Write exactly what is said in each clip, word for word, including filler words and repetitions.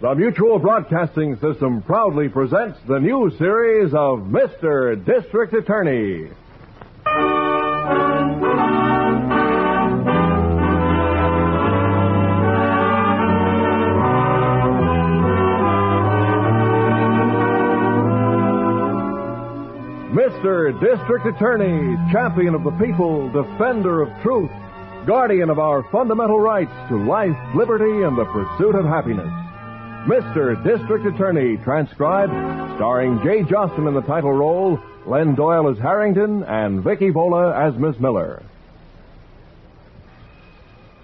The Mutual Broadcasting System proudly presents the new series of Mister District Attorney. Mister District Attorney, champion of the people, defender of truth, guardian of our fundamental rights to life, liberty, and the pursuit of happiness. Mister District Attorney, transcribed, starring Jay Jostyn in the title role, Len Doyle as Harrington, and Vicki Vola as Miss Miller.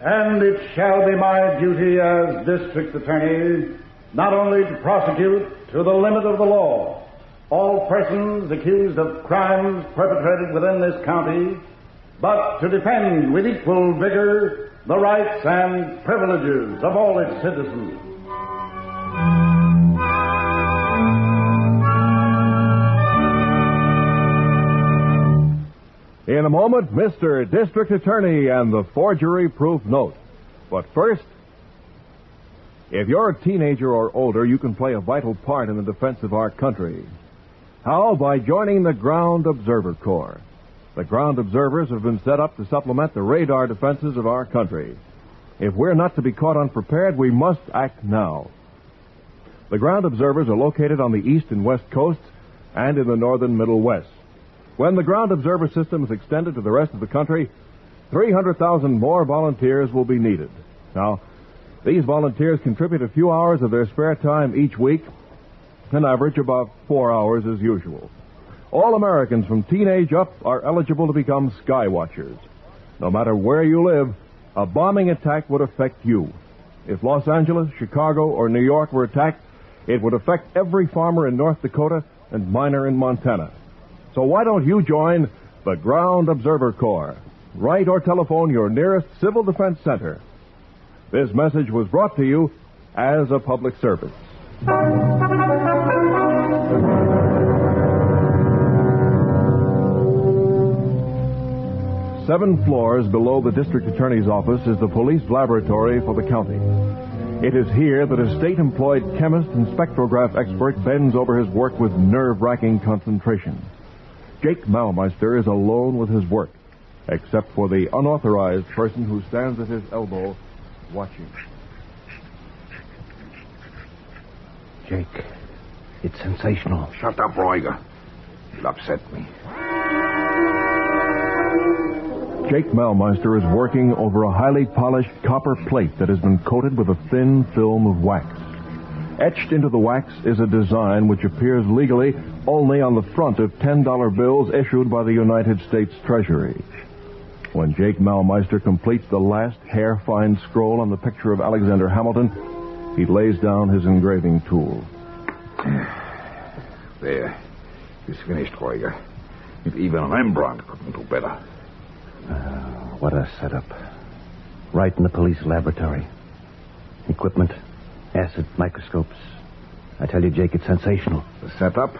And it shall be my duty as District Attorney not only to prosecute to the limit of the law all persons accused of crimes perpetrated within this county, but to defend with equal vigor the rights and privileges of all its citizens. In a moment, Mister District Attorney and the forgery-proof note. But first, if you're a teenager or older, you can play a vital part in the defense of our country. How? By joining the Ground Observer Corps. The Ground Observers have been set up to supplement the radar defenses of our country. If we're not to be caught unprepared, we must act now. The Ground Observers are located on the East and West Coasts and in the Northern Middle West. When the Ground Observer system is extended to the rest of the country, three hundred thousand more volunteers will be needed. Now, these volunteers contribute a few hours of their spare time each week, an average about four hours as usual. All Americans from teenage up are eligible to become sky watchers. No matter where you live, a bombing attack would affect you. If Los Angeles, Chicago, or New York were attacked, it would affect every farmer in North Dakota and miner in Montana. So why don't you join the Ground Observer Corps? Write or telephone your nearest Civil Defense Center. This message was brought to you as a public service. Seven floors below the district attorney's office is the police laboratory for the county. It is here that a state-employed chemist and spectrograph expert bends over his work with nerve-wracking concentration. Jake Malmeister is alone with his work, except for the unauthorized person who stands at his elbow watching. Jake, it's sensational. Shut up, Roiger. You'll upset me. Jake Malmeister is working over a highly polished copper plate that has been coated with a thin film of wax. Etched into the wax is a design which appears legally only on the front of ten dollar bills issued by the United States Treasury. When Jake Malmeister completes the last hair-fine scroll on the picture of Alexander Hamilton, he lays down his engraving tool. There. It's finished, Roiger. Even Rembrandt couldn't do better. Uh, What a setup. Right in the police laboratory. Equipment, acid, microscopes. I tell you, Jake, it's sensational. The setup?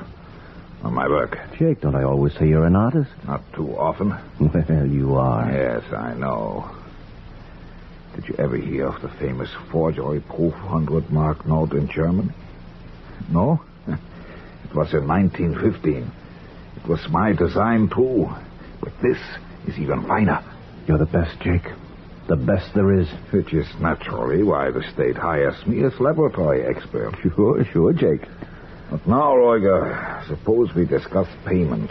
On my work. Jake, don't I always say you're an artist? Not too often. Well, you are. Yes, I know. Did you ever hear of the famous forgery proof hundred mark note in Germany? No? It was in nineteen fifteen. It was my design, too. But this is even finer. You're the best, Jake. The best there is. Which is naturally why the state hires me as laboratory expert. Sure, sure, Jake. But now, Roger, suppose we discuss payment.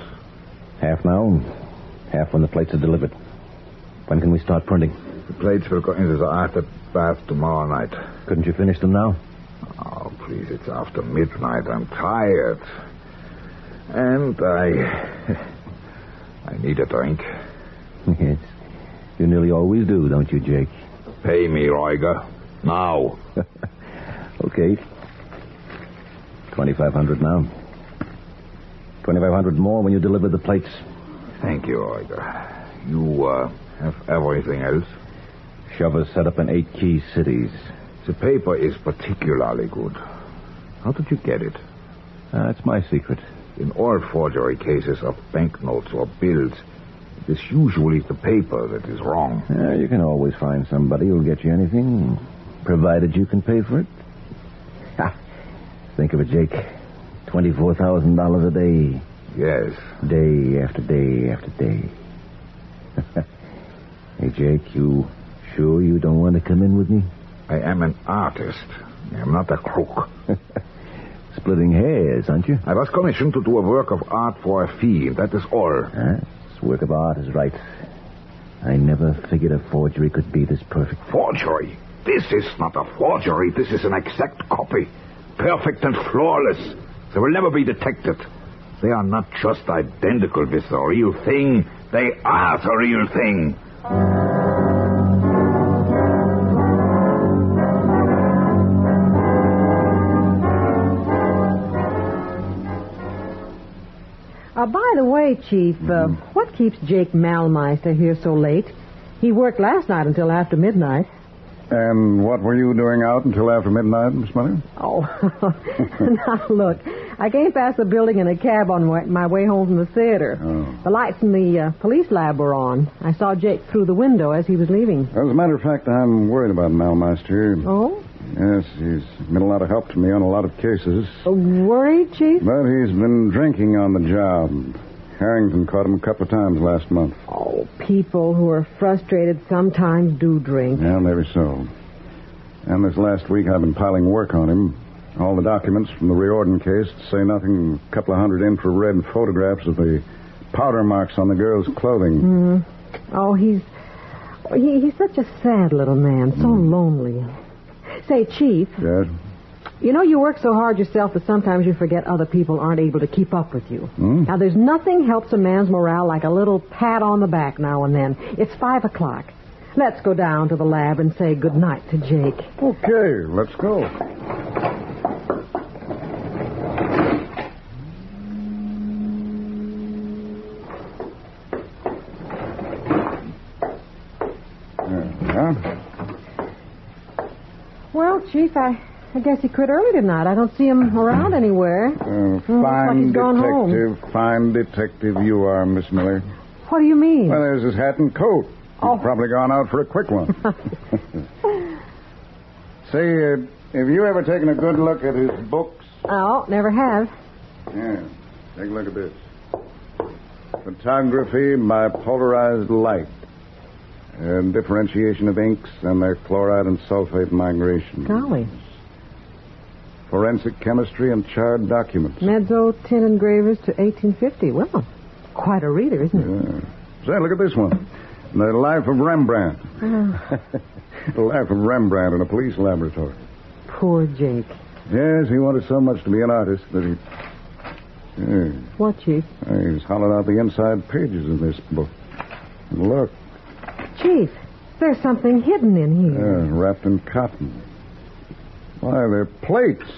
Half now, half when the plates are delivered. When can we start printing? The plates will go into the afterbath tomorrow night. Couldn't you finish them now? Oh, please, it's after midnight. I'm tired. And I... I need a drink. Yes. You nearly always do, don't you, Jake? Pay me, Roger. Now. Okay. Twenty-five hundred now. Twenty-five hundred more when you deliver the plates. Thank you, Roger. You, uh, have everything else? Shover's set up in eight key cities. The paper is particularly good. How did you get it? Uh, it's my secret. In all forgery cases of banknotes or bills, it is usually the paper that is wrong. Uh, you can always find somebody who'll get you anything, provided you can pay for it. Ha! Think of it, Jake. twenty-four thousand dollars a day. Yes. Day after day after day. Hey, Jake, you sure you don't want to come in with me? I am an artist. I am not a crook. Splitting hairs, aren't you? I was commissioned to do a work of art for a fee. That is all. Huh? This work of art is right. I never figured a forgery could be this perfect. Forgery? This is not a forgery. This is an exact copy. Perfect and flawless. They will never be detected. They are not just identical with the real thing. They are the real thing. Uh, by the way, Chief, uh, mm-hmm. what keeps Jake Malmeister here so late? He worked last night until after midnight. And what were you doing out until after midnight, Miss Mother? Oh, now look, I came past the building in a cab on my way home from the theater. Oh. The lights in the uh, police lab were on. I saw Jake through the window as he was leaving. As a matter of fact, I'm worried about Malmeister. Oh? Yes, he's been a lot of help to me on a lot of cases. Oh, worried, Chief? But he's been drinking on the job. Harrington caught him a couple of times last month. Oh, people who are frustrated sometimes do drink. Yeah, maybe so. And this last week I've been piling work on him. All the documents from the Riordan case, to say nothing, a couple of hundred infrared photographs of the powder marks on the girl's clothing. Mm. Oh, he's... He, he's such a sad little man, so mm. lonely. Say, Chief... Yes? You know, you work so hard yourself that sometimes you forget other people aren't able to keep up with you. Mm. Now, there's nothing helps a man's morale like a little pat on the back now and then. It's five o'clock. Let's go down to the lab and say goodnight to Jake. Okay, let's go. There we are. Well, Chief, I... I guess he quit early tonight. I don't see him around anywhere. Uh, fine oh, detective, fine detective you are, Miss Miller. What do you mean? Well, there's his hat and coat. Oh. He's probably gone out for a quick one. Say, uh, have you ever taken a good look at his books? Oh, never have. Yeah, take a look at this. Photography by polarized light. And differentiation of inks and their chloride and sulfate migration. Golly. Forensic chemistry and charred documents. Mezzo tin engravers to eighteen fifty. Well, quite a reader, isn't it? Yeah. Say, look at this one. The Life of Rembrandt. Uh. The Life of Rembrandt in a police laboratory. Poor Jake. Yes, he wanted so much to be an artist that he... Yeah. What, Chief? He's hollowed out the inside pages in this book. And look. Chief, there's something hidden in here. Yeah, wrapped in cotton. Why, they're plates.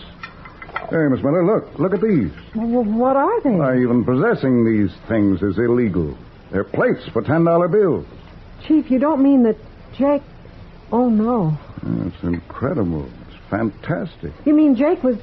Hey, Miss Miller, look. Look at these. Well, what are they? Why, even possessing these things is illegal. They're plates for ten dollar bills. Chief, you don't mean that Jake... Oh, no. It's incredible. It's fantastic. You mean Jake was...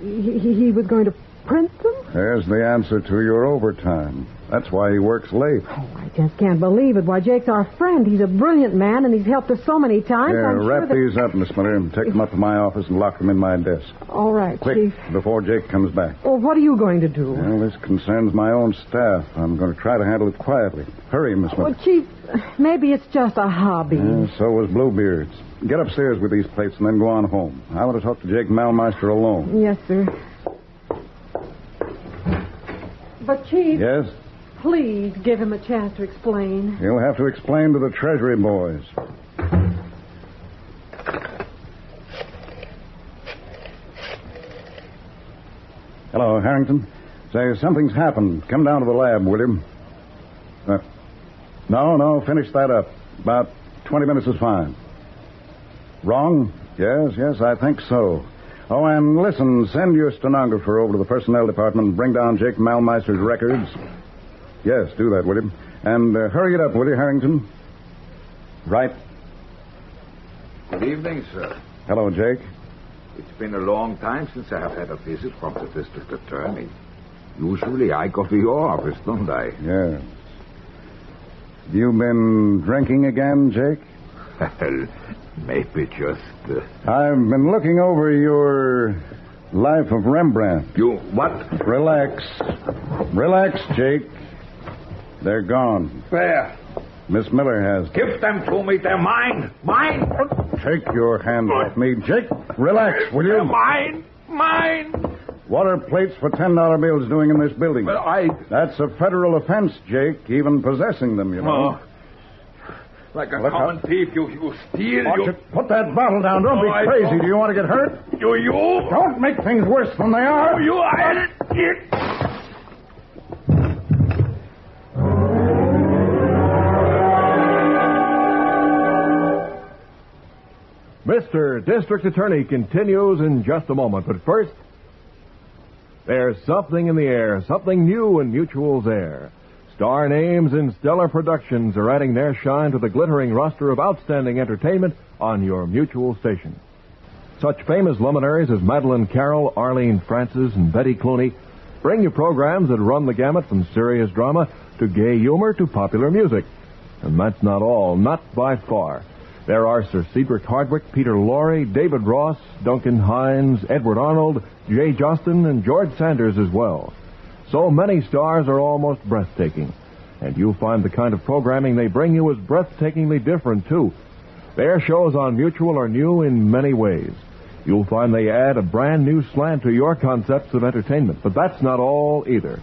He, he, he was going to print them? There's the answer to your overtime. That's why he works late. Oh, I just can't believe it. Why, Jake's our friend. He's a brilliant man, and he's helped us so many times. Yeah, I'm wrap sure that... these up, Miss Miller, and take them up to my office and lock them in my desk. All right, quick, Chief. Before Jake comes back. Well, what are you going to do? Well, this concerns my own staff. I'm going to try to handle it quietly. Hurry, Miss Miller. Well, Chief, maybe it's just a hobby. Yeah, so was Bluebeard's. Get upstairs with these plates and then go on home. I want to talk to Jake Malmeister alone. Yes, sir. But, Chief... Yes? Please give him a chance to explain. He'll have to explain to the Treasury boys. Hello, Harrington. Say, something's happened. Come down to the lab, will you? Uh, no, no, finish that up. About twenty minutes is fine. Wrong? Yes, yes, I think so. Oh, and listen, send your stenographer over to the personnel department and bring down Jake Malmeister's records. Yes, do that, will you? And uh, hurry it up, will you, Harrington? Right. Good evening, sir. Hello, Jake. It's been a long time since I have had a visit from the district attorney. Usually I go to your office, don't I? Yes. You been drinking again, Jake? Well, maybe just... Uh... I've been looking over your... Life of Rembrandt. You what? Relax. Relax, Jake. They're gone. Where? Miss Miller has. Give them to me. They're mine. Mine. Take your hand off me, Jake. Relax, will you? They're mine. Mine. What are plates for ten dollar bills doing in this building? Well, I... That's a federal offense, Jake, even possessing them, you know. Oh. Like a Look common up. thief, you, you steal... Watch you... it. Put that bottle down. Don't no, be crazy. Don't. Do you want to get hurt? Do you? Don't make things worse than they are. Do you? I... It... Mister District Attorney continues in just a moment, but first, there's something in the air, something new in Mutual's air. Star names and stellar productions are adding their shine to the glittering roster of outstanding entertainment on your Mutual station. Such famous luminaries as Madeline Carroll, Arlene Francis, and Betty Clooney bring you programs that run the gamut from serious drama to gay humor to popular music. And that's not all, not by far. There are Sir Cedric Hardwicke, Peter Lorre, David Ross, Duncan Hines, Edward Arnold, Jay Jostyn, and George Sanders as well. So many stars are almost breathtaking. And you'll find the kind of programming they bring you is breathtakingly different, too. Their shows on Mutual are new in many ways. You'll find they add a brand new slant to your concepts of entertainment. But that's not all, either.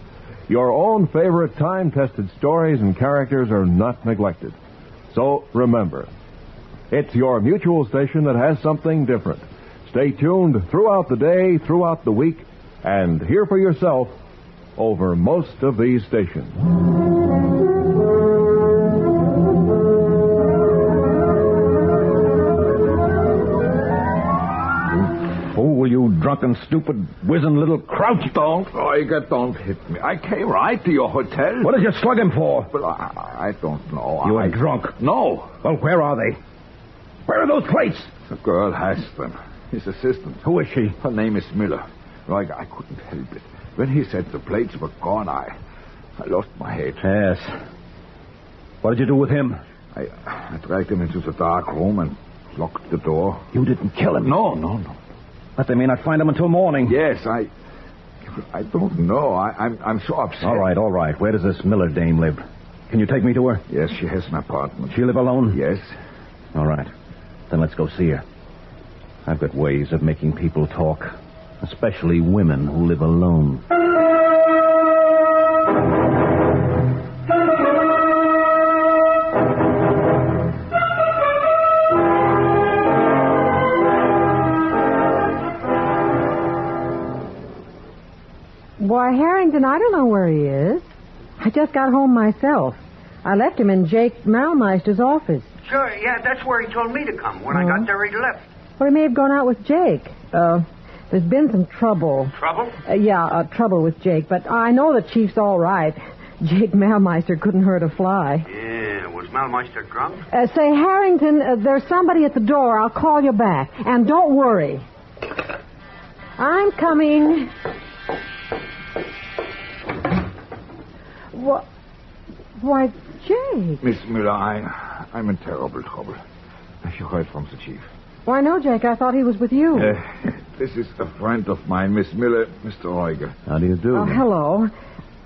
Your own favorite time-tested stories and characters are not neglected. So remember... It's your Mutual station that has something different. Stay tuned throughout the day, throughout the week, and hear for yourself over most of these stations. You fool, you drunken, stupid, wizened little crouch dog. Oh, you don't hit me. I came right to your hotel. What did you slug him for? Well, I, I don't know. You I... were drunk. No. Well, where are they? Where are those plates? The girl has them. His assistant. Who is she? Her name is Miller. Like, I couldn't help it. When he said the plates were gone, I I lost my head. Yes. What did you do with him? I, I dragged him into the dark room and locked the door. You didn't kill him? No, no, no. But they may not find him until morning. Yes, I... I don't know. I, I'm, I'm so upset. All right, all right. Where does this Miller dame live? Can you take me to her? Yes, she has an apartment. She live alone? Yes. All right. Then let's go see her. I've got ways of making people talk, especially women who live alone. Why, Harrington, I don't know where he is. I just got home myself. I left him in Jake Malmeister's office. Sure, yeah, that's where he told me to come. When mm-hmm. I got there, he left. Well, he may have gone out with Jake. Uh, there's been some trouble. Trouble? Uh, yeah, uh, trouble with Jake. But I know the chief's all right. Jake Malmeister couldn't hurt a fly. Yeah, well, those malmoister drums? Uh, say, Harrington, uh, there's somebody at the door. I'll call you back. And don't worry. I'm coming. What? Why, Jake. Miss Müller, I, I'm in terrible trouble. You heard from the chief. Why, no, Jake. I thought he was with you. Uh, this is a friend of mine, Miss Müller, Mister Euger. How do you do? Oh, hello.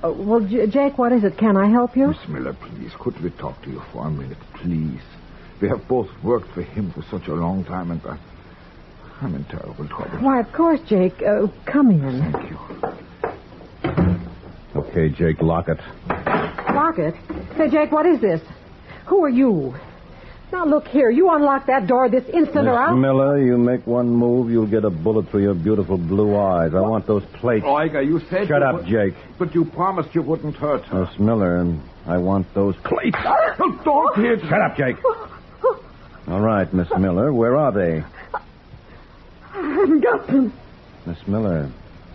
Uh, well, J- Jake, what is it? Can I help you? Miss Müller, please, could we talk to you for a minute, please? We have both worked for him for such a long time, and I, I'm in terrible trouble. Why, of course, Jake. Uh, come in. Thank you. Okay, Jake, lock it. Lock it? Say, Jake, what is this? Who are you? Now, look here. You unlock that door this instant or I'll... Miss Miller, you make one move, you'll get a bullet through your beautiful blue eyes. I what? want those plates. Euger, you said... Shut you up, would... Jake. But you promised you wouldn't hurt her. Miss Miller, and I want those plates. Oh, dog here. Shut up, Jake. All right, Miss Miller, where are they? I haven't got them. Miss Miller,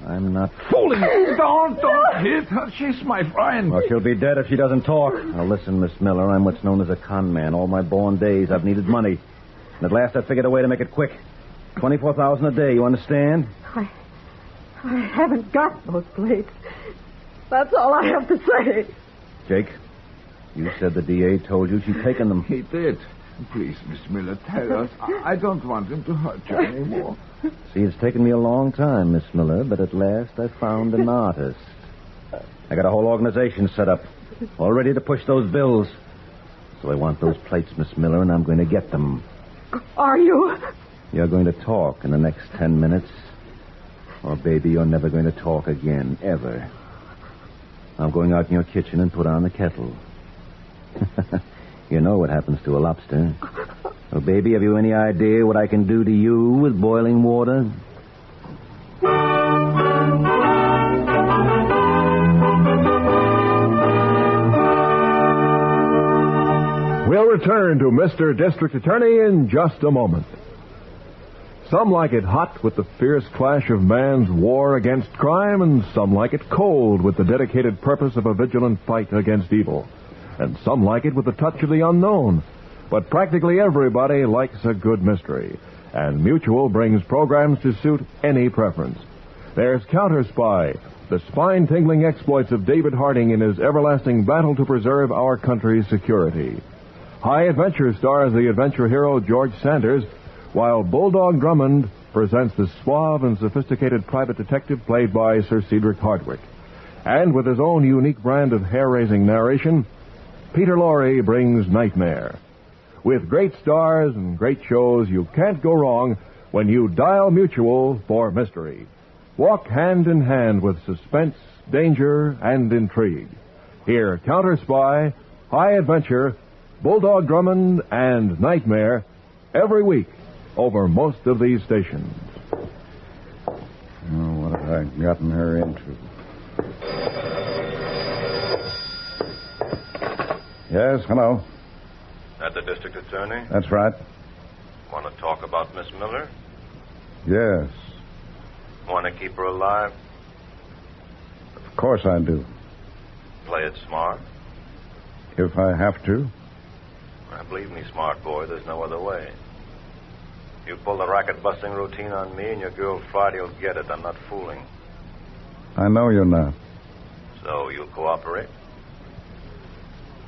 I'm not... Fooling you. Don't, don't hit her. She's my friend. Well, she'll be dead if she doesn't talk. Now, listen, Miss Miller, I'm what's known as a con man. All my born days, I've needed money. And at last I figured a way to make it quick. twenty-four thousand dollars a day, you understand? I... I haven't got those plates. That's all I have to say. Jake, you said the D A told you she'd taken them. He did. Please, Miss Miller, tell us. I, I don't want him to hurt you anymore. See, it's taken me a long time, Miss Miller, but at last I found an artist. I got a whole organization set up, all ready to push those bills. So I want those plates, Miss Miller, and I'm going to get them. Are you? You're going to talk in the next ten minutes. Or, baby, you're never going to talk again, ever. I'm going out in your kitchen and put on the kettle. You know what happens to a lobster. Well, baby, have you any idea what I can do to you with boiling water? We'll return to Mister District Attorney in just a moment. Some like it hot with the fierce clash of man's war against crime, and some like it cold with the dedicated purpose of a vigilant fight against evil. And some like it with a touch of the unknown. But practically everybody likes a good mystery. And Mutual brings programs to suit any preference. There's Counter Spy, the spine-tingling exploits of David Harding in his everlasting battle to preserve our country's security. High Adventure stars the adventure hero George Sanders, while Bulldog Drummond presents the suave and sophisticated private detective played by Sir Cedric Hardwick. And with his own unique brand of hair-raising narration, Peter Lorre brings Nightmare. With great stars and great shows, you can't go wrong when you dial Mutual for mystery. Walk hand in hand with suspense, danger, and intrigue. Hear Counter Spy, High Adventure, Bulldog Drummond, and Nightmare every week over most of these stations. Oh, what have I gotten her into? Yes, hello. That the district attorney? That's right. Want to talk about Miss Miller? Yes. Want to keep her alive? Of course I do. Play it smart? If I have to. Now, believe me, smart boy, there's no other way. You pull the racket-busting routine on me and your girl Friday will get it. I'm not fooling. I know you're not. So you'll cooperate?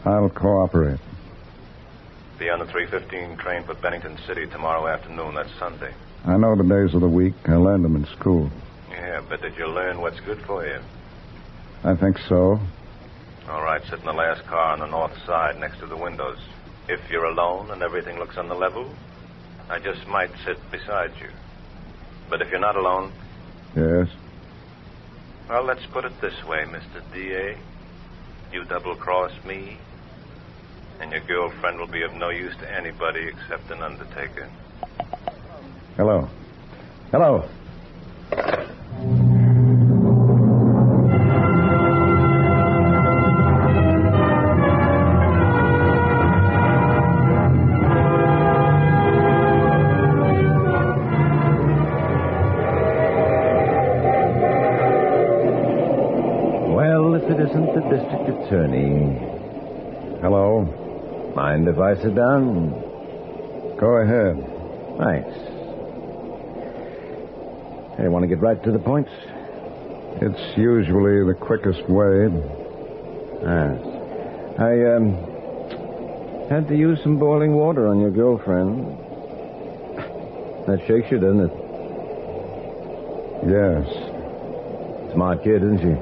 I'll cooperate. Be on the three fifteen train for Bennington City tomorrow afternoon. That's Sunday. I know the days of the week. I learned them in school. Yeah, but did you learn what's good for you? I think so. All right, sit in the last car on the north side next to the windows. If you're alone and everything looks on the level, I just might sit beside you. But if you're not alone... Yes? Well, let's put it this way, Mister D A You double-cross me, and your girlfriend will be of no use to anybody except an undertaker. Hello. Hello. Well, if it isn't the district attorney. Hello. My to sit down and... Go ahead. Thanks. Hey, want to get right to the points? It's usually the quickest way. Ah. I, um... had to use some boiling water on your girlfriend. That shakes you, doesn't it? Yes. Smart kid, isn't she?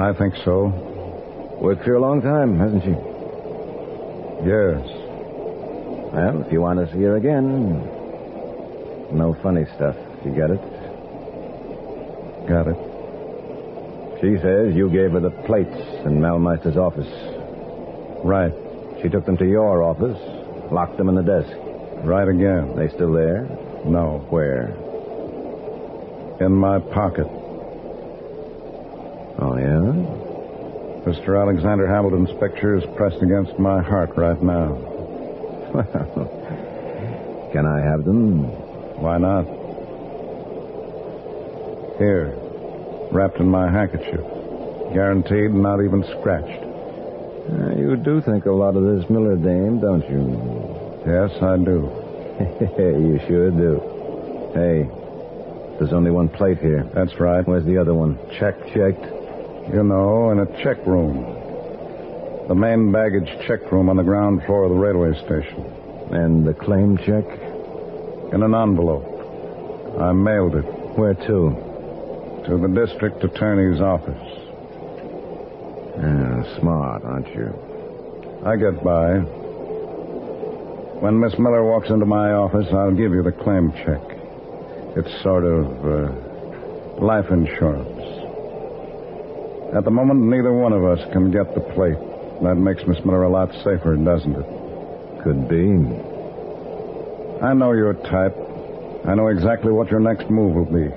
I think so. Worked for you a long time, hasn't she? Yes. Well, if you want to see her again, no funny stuff. You got it? Got it. She says you gave her the plates in Malmeister's office. Right. She took them to your office, locked them in the desk. Right again. They still there? No. Where? In my pocket. Oh, yeah? Mister Alexander Hamilton's picture is pressed against my heart right now. Well, can I have them? Why not? Here, wrapped in my handkerchief. Guaranteed, not even scratched. Uh, you do think a lot of this Miller dame, don't you? Yes, I do. You sure do. Hey, there's only one plate here. That's right. Where's the other one? Check checked. You know, in a check room. The main baggage check room on the ground floor of the railway station. And the claim check? In an envelope. I mailed it. Where to? To the district attorney's office. Yeah, smart, aren't you? I get by. When Miss Miller walks into my office, I'll give you the claim check. It's sort of uh, life insurance. At the moment, neither one of us can get the plate. That makes Miss Miller a lot safer, doesn't it? Could be. I know your type. I know exactly what your next move will be.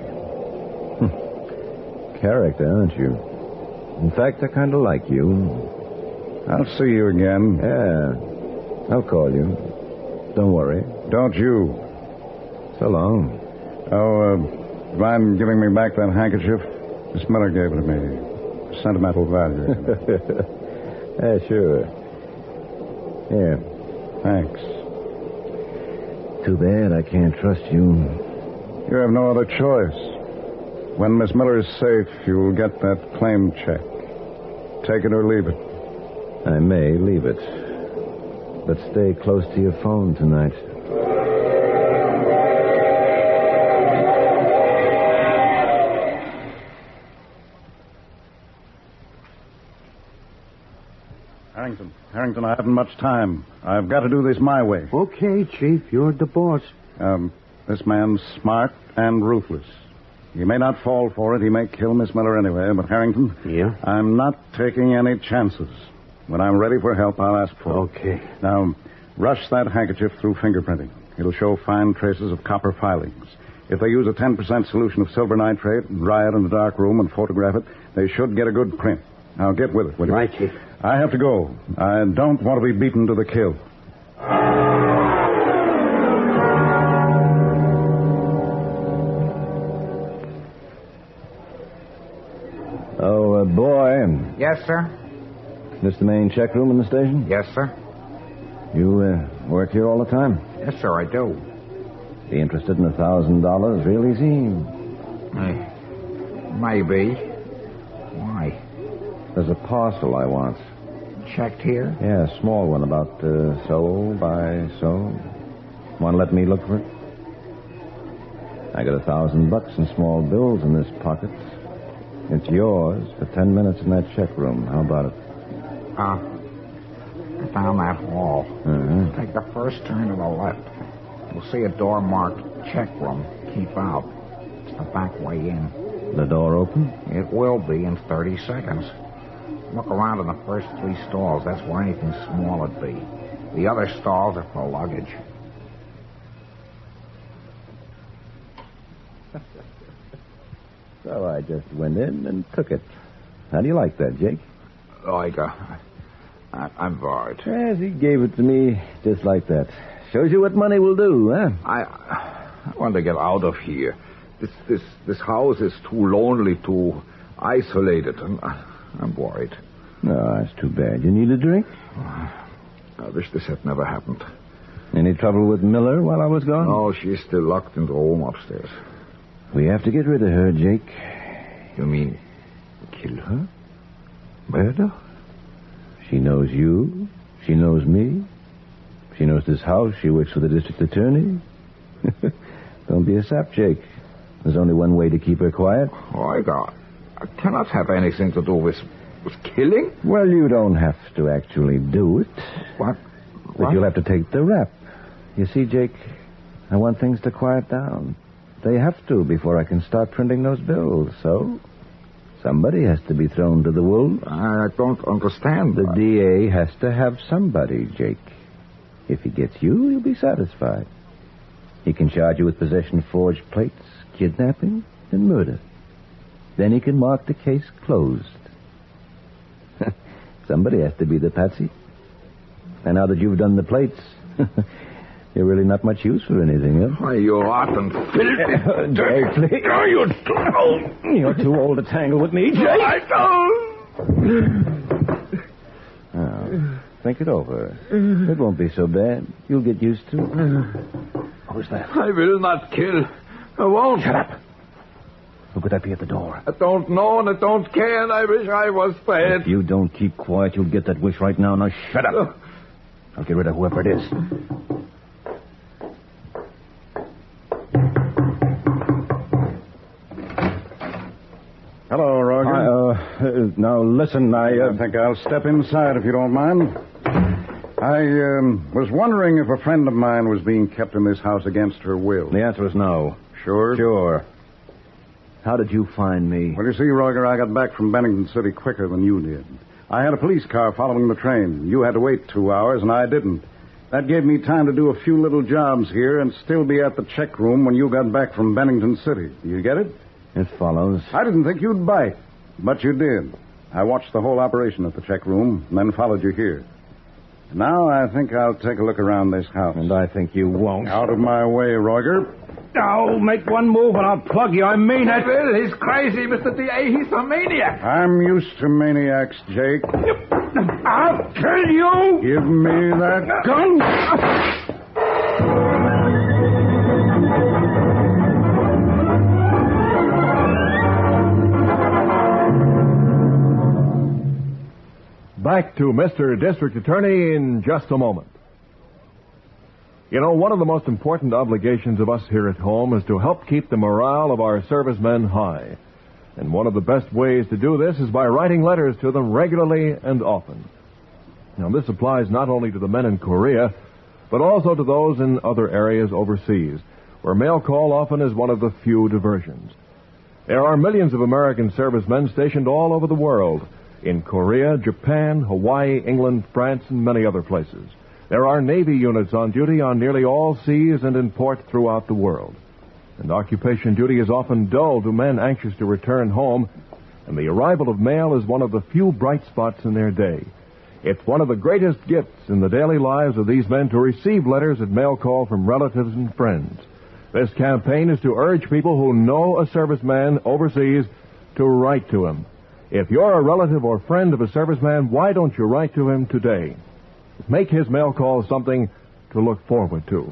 Character, aren't you? In fact, I kind of like you. I'll see you again. Yeah. I'll call you. Don't worry. Don't you. So long. Oh, uh, mind giving me back that handkerchief? Miss Miller gave it to me. Sentimental value. Yeah, sure. Yeah. Thanks. Too bad I can't trust you. You have no other choice. When Miss Miller is safe, you'll get that claim check. Take it or leave it. I may leave it. But stay close to your phone tonight. Harrington, Harrington, I haven't much time. I've got to do this my way. Okay, Chief, you're the boss. Um, this man's smart and ruthless. He may not fall for it. He may kill Miss Miller anyway, but Harrington... Yeah? I'm not taking any chances. When I'm ready for help, I'll ask for it. Okay. Now, rush that handkerchief through fingerprinting. It'll show fine traces of copper filings. If they use a ten percent solution of silver nitrate, dry it in the dark room and photograph it, they should get a good print. Now, get with it, will you? Right, Chief. I have to go. I don't want to be beaten to the kill. Yes, sir. This the main check room in the station? Yes, sir. You uh, work here all the time? Yes, sir, I do. Be interested in a thousand dollars real easy? Uh, maybe. Why? There's a parcel I want. Checked here? Yeah, a small one, about uh, so by so. Want to let me look for it? I got a thousand bucks in small bills in this pocket. It's yours for ten minutes in that check room. How about it? Ah, uh, down that hall. Uh-huh. Take the first turn to the left. You'll see a door marked check room. Keep out. It's the back way in. The door open? It will be in thirty seconds. Look around in the first three stalls. That's where anything small would be. The other stalls are for luggage. So I just went in and took it. How do you like that, Jake? Like, uh, I, I'm bored. Yes, he gave it to me just like that. Shows you what money will do, huh? I, I want to get out of here. This this this house is too lonely, too isolated, and I'm worried. No, that's too bad. You need a drink? I wish this had never happened. Any trouble with Miller while I was gone? No, she's still locked in the room upstairs. We have to get rid of her, Jake. You mean kill her? Murder? She knows you. She knows me. She knows this house. She works for the district attorney. Don't be a sap, Jake. There's only one way to keep her quiet. Oh, I got... I cannot have anything to do with... with killing? Well, you don't have to actually do it. What? But what? You'll have to take the rap. You see, Jake, I want things to quiet down. They have to before I can start printing those bills, so... somebody has to be thrown to the wolves. I don't understand. The D A has to have somebody, Jake. If he gets you, he'll be satisfied. He can charge you with possession of forged plates, kidnapping, and murder. Then he can mark the case closed. Somebody has to be the patsy. And now that you've done the plates, you're really not much use for anything, huh? Why, you rotten filthy... Jake, oh, you're too old. You're too old to tangle with me, Jake. I don't. Now, think it over. It won't be so bad. You'll get used to it. Who's that? I will not kill. I won't. Shut up. Who could that be at the door? I don't know and I don't care and I wish I was dead. If you don't keep quiet, you'll get that wish right now. Now shut up. Uh, I'll get rid of whoever it is. Hello, Roger. I, uh, now, listen, I... Uh, I think I'll step inside if you don't mind. I um, was wondering if a friend of mine was being kept in this house against her will. The answer is no. Sure? Sure. How did you find me? Well, you see, Roger, I got back from Bennington City quicker than you did. I had a police car following the train. You had to wait two hours, and I didn't. That gave me time to do a few little jobs here and still be at the check room when you got back from Bennington City. Do you get it? It follows. I didn't think you'd bite, but you did. I watched the whole operation at the check room and then followed you here. Now I think I'll take a look around this house. And I think you won't. Out of my way, Roger. Oh, make one move and I'll plug you. I mean it. Well, he's crazy, Mister D A. He's a maniac. I'm used to maniacs, Jake. I'll kill you. Give me that gun. Back to Mister District Attorney in just a moment. You know, one of the most important obligations of us here at home is to help keep the morale of our servicemen high. And one of the best ways to do this is by writing letters to them regularly and often. Now, this applies not only to the men in Korea, but also to those in other areas overseas, where mail call often is one of the few diversions. There are millions of American servicemen stationed all over the world, in Korea, Japan, Hawaii, England, France, and many other places. There are Navy units on duty on nearly all seas and in ports throughout the world. And occupation duty is often dull to men anxious to return home, and the arrival of mail is one of the few bright spots in their day. It's one of the greatest gifts in the daily lives of these men to receive letters at mail call from relatives and friends. This campaign is to urge people who know a serviceman overseas to write to him. If you're a relative or friend of a serviceman, why don't you write to him today? Make his mail call something to look forward to.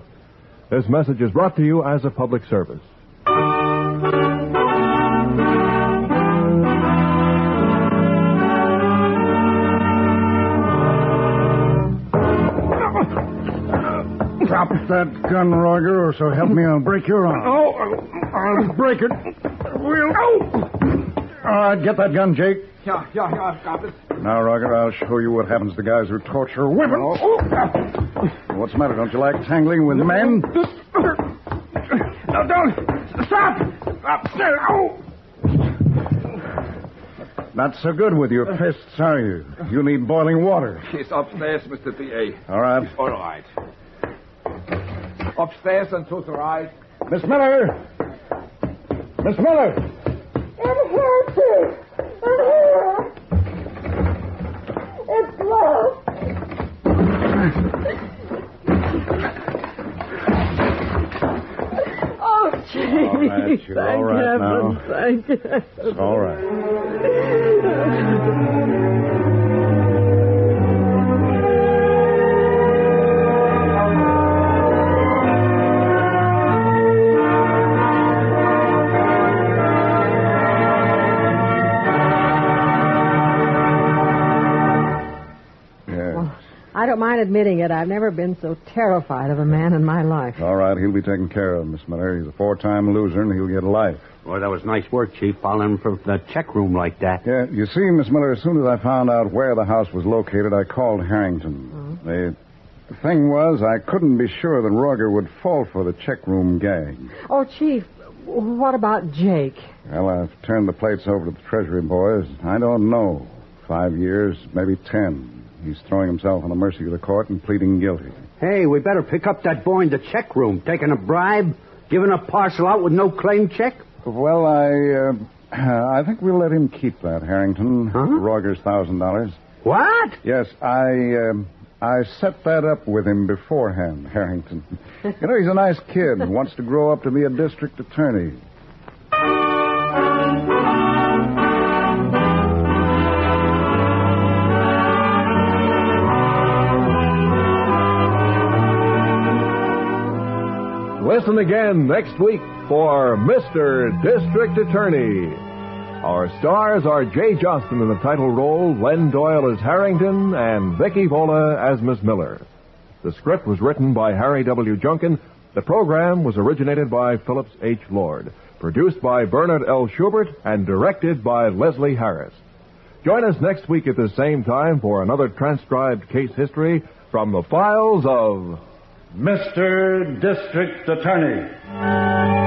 This message is brought to you as a public service. Drop that gun, Roger, or so help me, I'll break your arm. Oh, I'll break it. We'll... Oh! All right, get that gun, Jake. Yeah, yeah, yeah, I've got it. Now, Roger, I'll show you what happens to guys who torture women. Oh. Oh. What's the matter? Don't you like tangling with men? No, don't. Stop. Stop. Oh. Not so good with your fists, are you? You need boiling water. She's upstairs, Mister D A. All right. All right. Upstairs and to the right. Miss Miller. Miss Miller. I'm here. It's locked. Oh, gee. All right, you're all right now. Thank heaven. It's all right. mind admitting it. I've never been so terrified of a man in my life. All right, he'll be taken care of, Miss Miller. He's a four-time loser, and he'll get a life. Well, that was nice work, Chief, following him from the check room like that. Yeah, you see, Miss Miller, as soon as I found out where the house was located, I called Harrington. Oh. They... The thing was, I couldn't be sure that Roger would fall for the check room gag. Oh, Chief, what about Jake? Well, I've turned the plates over to the Treasury boys. I don't know. Five years, maybe ten. He's throwing himself on the mercy of the court and pleading guilty. Hey, we better pick up that boy in the check room, taking a bribe, giving a parcel out with no claim check. Well, I, uh, I think we'll let him keep that, Harrington. Huh? Roger's one thousand dollars. What? Yes, I... Uh, I set that up with him beforehand, Harrington. You know, he's a nice kid and wants to grow up to be a district attorney. Listen again next week for Mister District Attorney. Our stars are Jay Jostyn in the title role, Len Doyle as Harrington, and Vicki Vola as Miss Miller. The script was written by Harry W. Junkin. The program was originated by Phillips H. Lord, produced by Bernard L. Schubert, and directed by Leslie Harris. Join us next week at the same time for another transcribed case history from the files of Mister District Attorney.